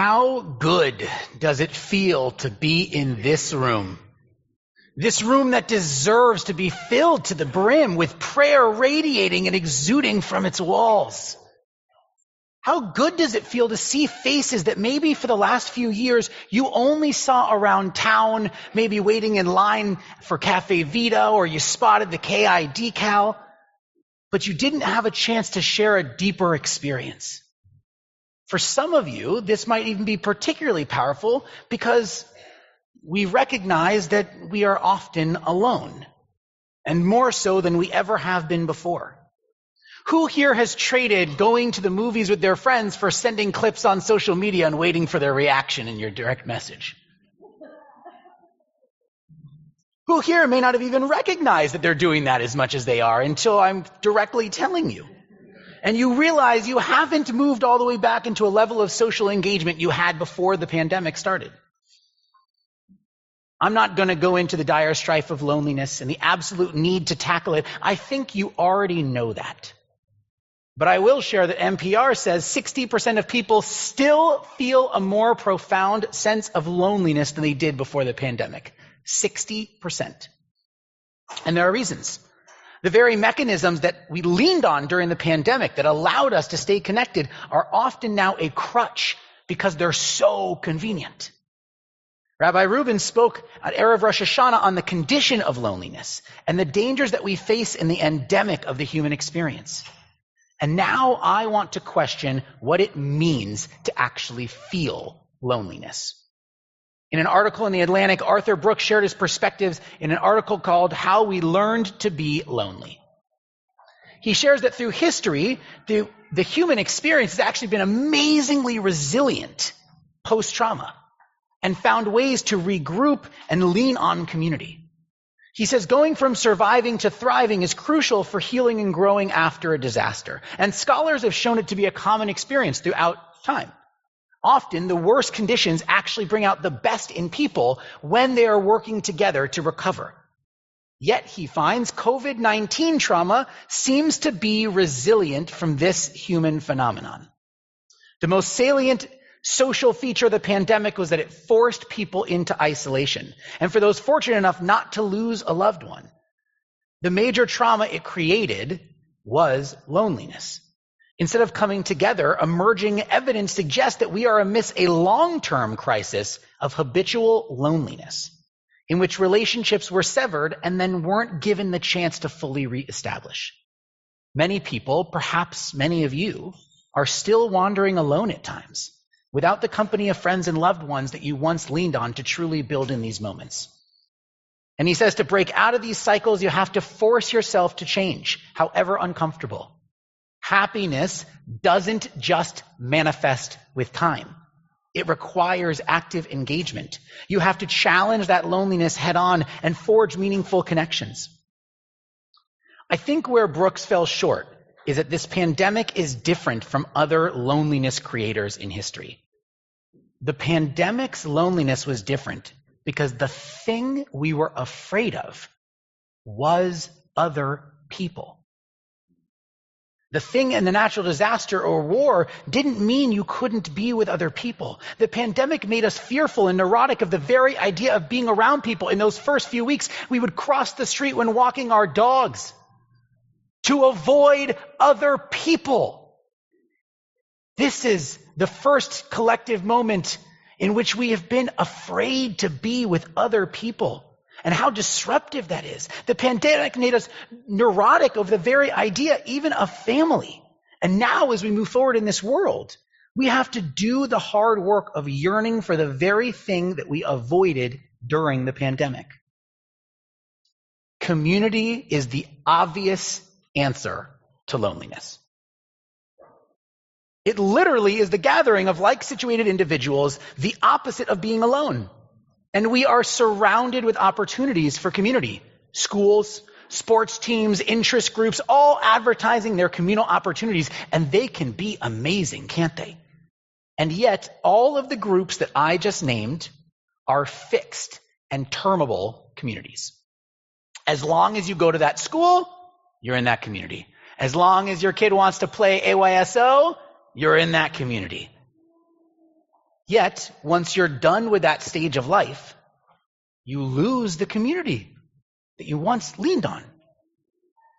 How good does it feel to be in this room? This room that deserves to be filled to the brim with prayer radiating and exuding from its walls. How good does it feel to see faces that maybe for the last few years you only saw around town, maybe waiting in line for Cafe Vita, or you spotted the KI decal, but you didn't have a chance to share a deeper experience. For some of you, this might even be particularly powerful because we recognize that we are often alone, and more so than we ever have been before. Who here has traded going to the movies with their friends for sending clips on social media and waiting for their reaction in your direct message? Who here may not have even recognized that they're doing that as much as they are until I'm directly telling you? And you realize you haven't moved all the way back into a level of social engagement you had before the pandemic started. I'm not going to go into the dire strife of loneliness and the absolute need to tackle it. I think you already know that. But I will share that NPR says 60% of people still feel a more profound sense of loneliness than they did before the pandemic. 60%. And there are reasons. The very mechanisms that we leaned on during the pandemic that allowed us to stay connected are often now a crutch because they're so convenient. Rabbi Rubin spoke at Erev Rosh Hashanah on the condition of loneliness and the dangers that we face in the endemic of the human experience. And now I want to question what it means to actually feel loneliness. In an article in The Atlantic, Arthur Brooks shared his perspectives in an article called How We Learned to Be Lonely. He shares that through history, the human experience has actually been amazingly resilient post-trauma, and found ways to regroup and lean on community. He says going from surviving to thriving is crucial for healing and growing after a disaster. And scholars have shown it to be a common experience throughout time. Often the worst conditions actually bring out the best in people when they are working together to recover. Yet he finds COVID-19 trauma seems to be resilient from this human phenomenon. The most salient social feature of the pandemic was that it forced people into isolation. And for those fortunate enough not to lose a loved one, the major trauma it created was loneliness. Instead of coming together, emerging evidence suggests that we are amidst a long-term crisis of habitual loneliness, in which relationships were severed and then weren't given the chance to fully reestablish. Many people, perhaps many of you, are still wandering alone at times, without the company of friends and loved ones that you once leaned on to truly build in these moments. And he says to break out of these cycles, you have to force yourself to change, however uncomfortable. Happiness doesn't just manifest with time. It requires active engagement. You have to challenge that loneliness head on and forge meaningful connections. I think where Brooks fell short is that this pandemic is different from other loneliness creators in history. The pandemic's loneliness was different because the thing we were afraid of was other people. The thing in the natural disaster or war didn't mean you couldn't be with other people. The pandemic made us fearful and neurotic of the very idea of being around people. In those first few weeks, we would cross the street when walking our dogs to avoid other people. This is the first collective moment in which we have been afraid to be with other people, and how disruptive that is. The pandemic made us neurotic over the very idea even of family. And now as we move forward in this world, we have to do the hard work of yearning for the very thing that we avoided during the pandemic. Community is the obvious answer to loneliness. It literally is the gathering of like-situated individuals, the opposite of being alone. And we are surrounded with opportunities for community. Schools, sports teams, interest groups, all advertising their communal opportunities, and they can be amazing, can't they? And yet, all of the groups that I just named are fixed and termable communities. As long as you go to that school, you're in that community. As long as your kid wants to play AYSO, you're in that community. Yet, once you're done with that stage of life, you lose the community that you once leaned on.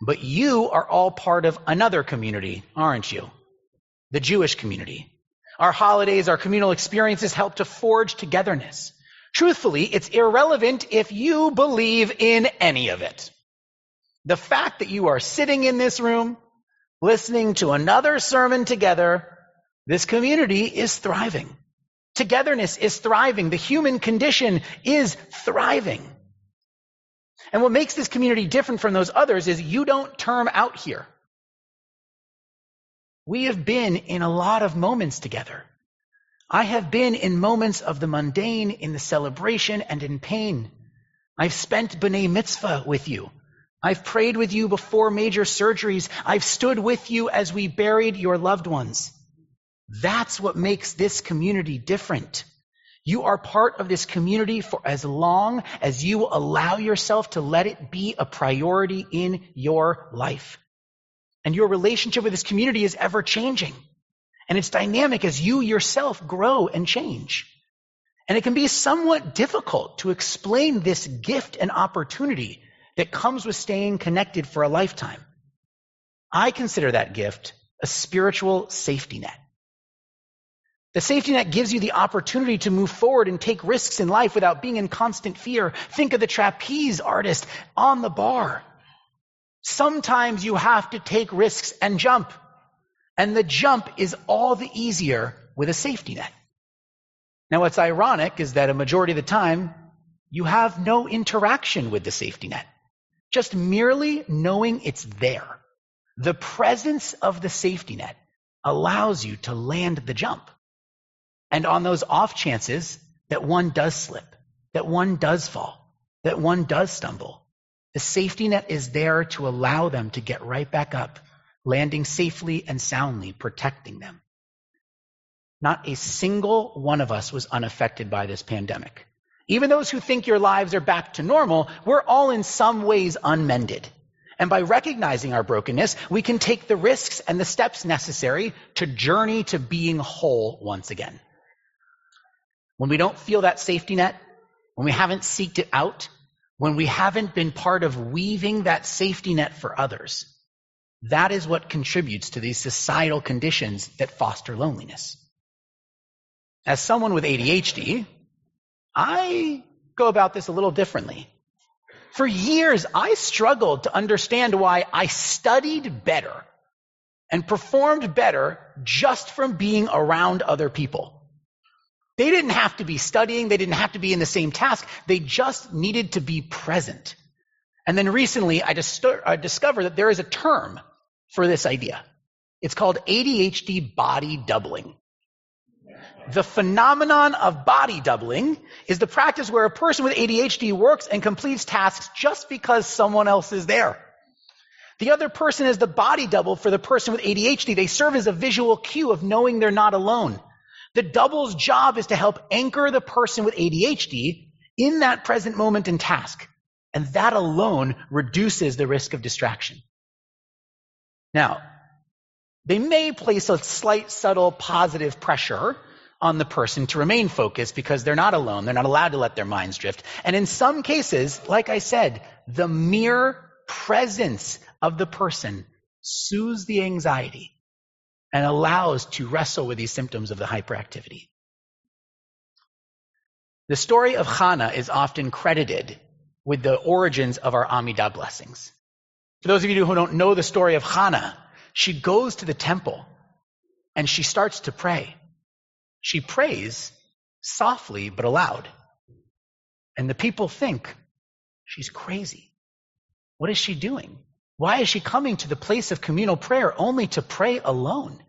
But you are all part of another community, aren't you? The Jewish community. Our holidays, our communal experiences help to forge togetherness. Truthfully, it's irrelevant if you believe in any of it. The fact that you are sitting in this room, listening to another sermon together, this community is thriving. Togetherness is thriving. The human condition is thriving. And what makes this community different from those others is you don't term out here. We have been in a lot of moments together. I have been in moments of the mundane, in the celebration, and in pain. I've spent B'nai Mitzvah with you. I've prayed with you before major surgeries. I've stood with you as we buried your loved ones. That's what makes this community different. You are part of this community for as long as you allow yourself to let it be a priority in your life. And your relationship with this community is ever-changing. And it's dynamic as you yourself grow and change. And it can be somewhat difficult to explain this gift and opportunity that comes with staying connected for a lifetime. I consider that gift a spiritual safety net. The safety net gives you the opportunity to move forward and take risks in life without being in constant fear. Think of the trapeze artist on the bar. Sometimes you have to take risks and jump. And the jump is all the easier with a safety net. Now, what's ironic is that a majority of the time, you have no interaction with the safety net. Just merely knowing it's there. The presence of the safety net allows you to land the jump. And on those off chances that one does slip, that one does fall, that one does stumble, the safety net is there to allow them to get right back up, landing safely and soundly, protecting them. Not a single one of us was unaffected by this pandemic. Even those who think your lives are back to normal, we're all in some ways unmended. And by recognizing our brokenness, we can take the risks and the steps necessary to journey to being whole once again. When we don't feel that safety net, when we haven't seeked it out, when we haven't been part of weaving that safety net for others, that is what contributes to these societal conditions that foster loneliness. As someone with ADHD, I go about this a little differently. For years, I struggled to understand why I studied better and performed better just from being around other people. They didn't have to be studying. They didn't have to be in the same task. They just needed to be present. And then recently, I discovered that there is a term for this idea. It's called ADHD body doubling. The phenomenon of body doubling is the practice where a person with ADHD works and completes tasks just because someone else is there. The other person is the body double for the person with ADHD. They serve as a visual cue of knowing they're not alone. The double's job is to help anchor the person with ADHD in that present moment and task. And that alone reduces the risk of distraction. Now, they may place a slight, subtle, positive pressure on the person to remain focused because they're not alone. They're not allowed to let their minds drift. And in some cases, like I said, the mere presence of the person soothes the anxiety and allows to wrestle with these symptoms of the hyperactivity. The story of Hannah is often credited with the origins of our Amidah blessings. For those of you who don't know the story of Hannah, she goes to the temple and she starts to pray. She prays softly but aloud. And the people think she's crazy. What is she doing? Why is she coming to the place of communal prayer only to pray alone?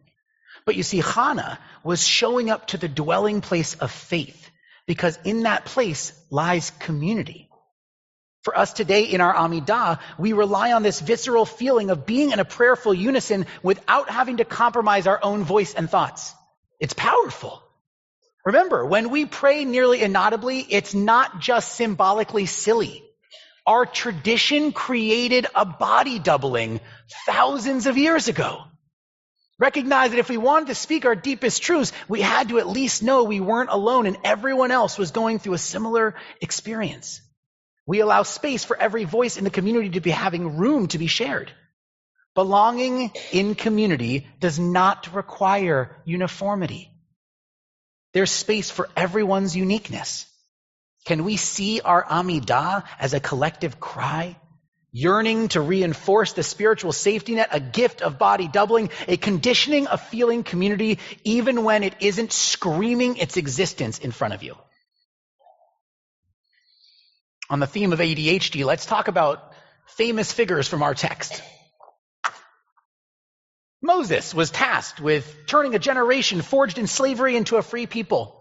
But you see, Hannah was showing up to the dwelling place of faith because in that place lies community. For us today in our Amidah, we rely on this visceral feeling of being in a prayerful unison without having to compromise our own voice and thoughts. It's powerful. Remember, when we pray nearly inaudibly, it's not just symbolically silly. Our tradition created a body doubling thousands of years ago. Recognize that if we wanted to speak our deepest truths, we had to at least know we weren't alone and everyone else was going through a similar experience. We allow space for every voice in the community to be having room to be shared. Belonging in community does not require uniformity. There's space for everyone's uniqueness. Can we see our Amidah as a collective cry, yearning to reinforce the spiritual safety net, a gift of body doubling, a conditioning of feeling community, even when it isn't screaming its existence in front of you? On the theme of ADHD, let's talk about famous figures from our text. Moses was tasked with turning a generation forged in slavery into a free people.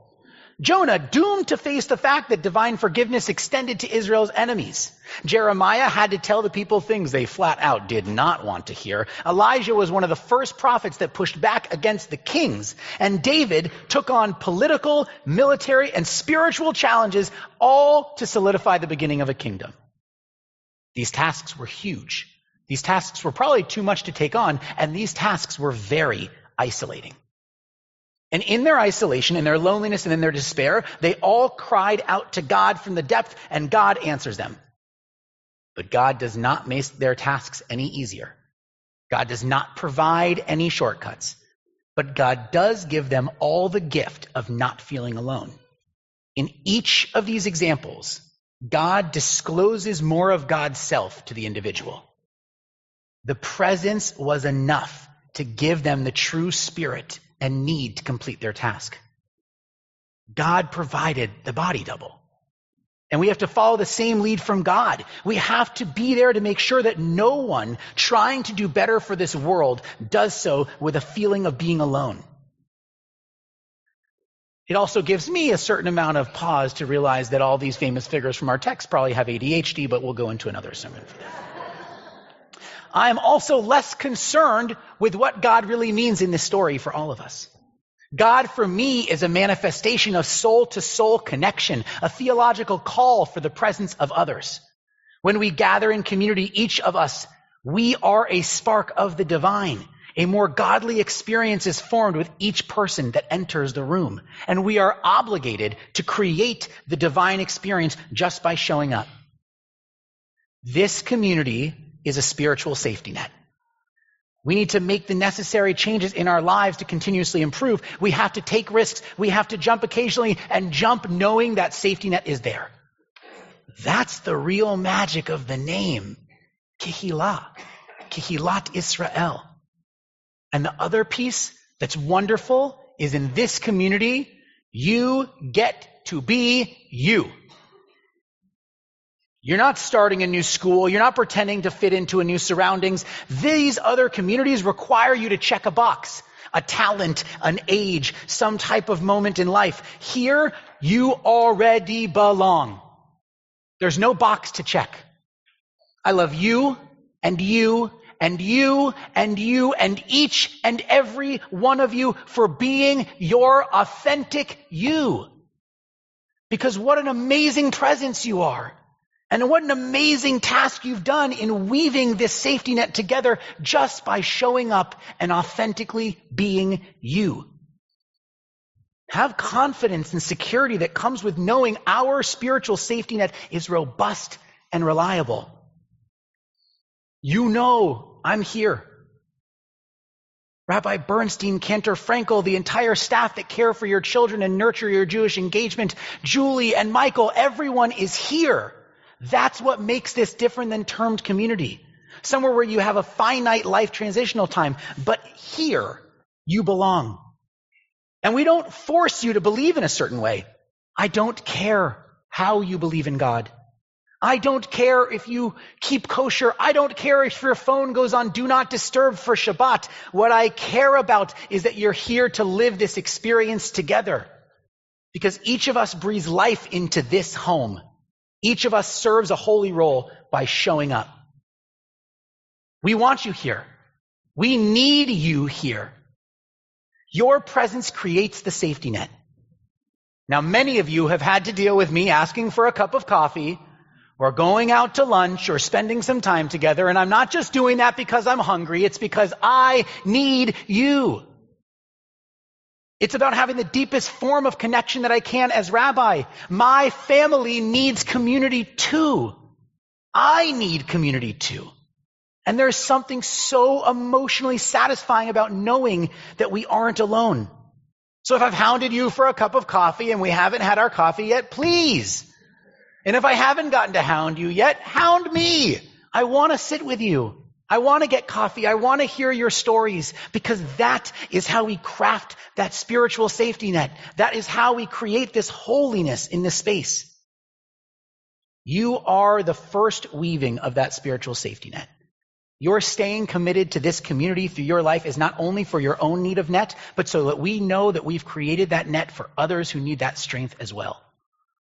Jonah, doomed to face the fact that divine forgiveness extended to Israel's enemies. Jeremiah had to tell the people things they flat out did not want to hear. Elijah was one of the first prophets that pushed back against the kings. And David took on political, military, and spiritual challenges, all to solidify the beginning of a kingdom. These tasks were huge. These tasks were probably too much to take on, and these tasks were very isolating. And in their isolation, in their loneliness, and in their despair, they all cried out to God from the depth, and God answers them. But God does not make their tasks any easier. God does not provide any shortcuts. But God does give them all the gift of not feeling alone. In each of these examples, God discloses more of God's self to the individual. The presence was enough to give them the true spirit and need to complete their task. God provided the body double. And we have to follow the same lead from God. We have to be there to make sure that no one trying to do better for this world does so with a feeling of being alone. It also gives me a certain amount of pause to realize that all these famous figures from our text probably have ADHD, but we'll go into another sermon for that. I am also less concerned with what God really means in this story for all of us. God for me is a manifestation of soul-to-soul connection, a theological call for the presence of others. When we gather in community, each of us, we are a spark of the divine. A more godly experience is formed with each person that enters the room, and we are obligated to create the divine experience just by showing up. This community is a spiritual safety net. We need to make the necessary changes in our lives to continuously improve. We have to take risks. We have to jump occasionally and jump knowing that safety net is there. That's the real magic of the name, Kehillat Israel. And the other piece that's wonderful is in this community, you get to be you. You're not starting a new school. You're not pretending to fit into a new surroundings. These other communities require you to check a box, a talent, an age, some type of moment in life. Here, you already belong. There's no box to check. I love you and you and you and you and each and every one of you for being your authentic you. Because what an amazing presence you are. And what an amazing task you've done in weaving this safety net together just by showing up and authentically being you. Have confidence and security that comes with knowing our spiritual safety net is robust and reliable. You know I'm here. Rabbi Bernstein, Cantor Frankel, the entire staff that care for your children and nurture your Jewish engagement, Julie and Michael, everyone is here. That's what makes this different than termed community. Somewhere where you have a finite life transitional time, but here you belong. And we don't force you to believe in a certain way. I don't care how you believe in God. I don't care if you keep kosher. I don't care if your phone goes on do not disturb for Shabbat. What I care about is that you're here to live this experience together. Because each of us breathes life into this home. Each of us serves a holy role by showing up. We want you here. We need you here. Your presence creates the safety net. Now, many of you have had to deal with me asking for a cup of coffee We're going out to lunch or spending some time together, and I'm not just doing that because I'm hungry. It's because I need you. It's about having the deepest form of connection that I can as rabbi. My family needs community too. I need community too. And there's something so emotionally satisfying about knowing that we aren't alone. So if I've hounded you for a cup of coffee and we haven't had our coffee yet, please. And if I haven't gotten to hound you yet, hound me. I want to sit with you. I want to get coffee. I want to hear your stories, because that is how we craft that spiritual safety net. That is how we create this holiness in this space. You are the first weaving of that spiritual safety net. Your staying committed to this community through your life is not only for your own need of net, but so that we know that we've created that net for others who need that strength as well.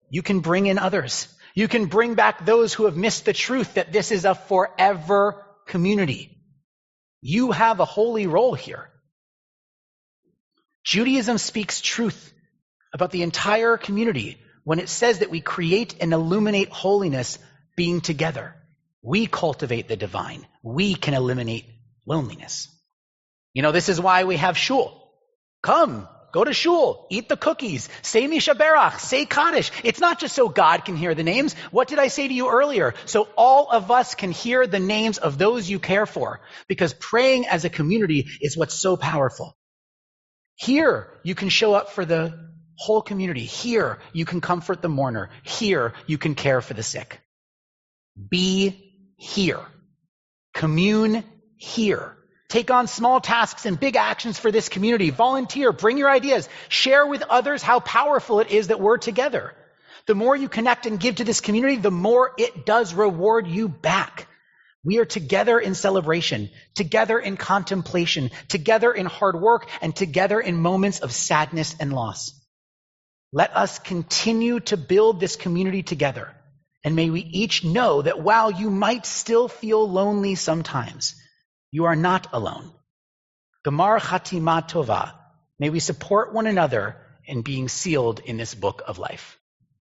You can bring in others. You can bring back those who have missed the truth that this is a forever community. You have a holy role here. Judaism speaks truth about the entire community when it says that we create and illuminate holiness being together. We cultivate the divine. We can eliminate loneliness. You know, this is why we have shul. Come, go to shul, eat the cookies, say Mishaberach, say Kaddish. It's not just so God can hear the names. What did I say to you earlier? So all of us can hear the names of those you care for, because praying as a community is what's so powerful. Here, you can show up for the whole community. Here, you can comfort the mourner. Here, you can care for the sick. Be here. Commune here. Take on small tasks and big actions for this community. Volunteer. Bring your ideas. Share with others how powerful it is that we're together. The more you connect and give to this community, the more it does reward you back. We are together in celebration, together in contemplation, together in hard work, and together in moments of sadness and loss. Let us continue to build this community together. And may we each know that while you might still feel lonely sometimes, you are not alone. Gmar Chatima Tova. May we support one another in being sealed in this book of life.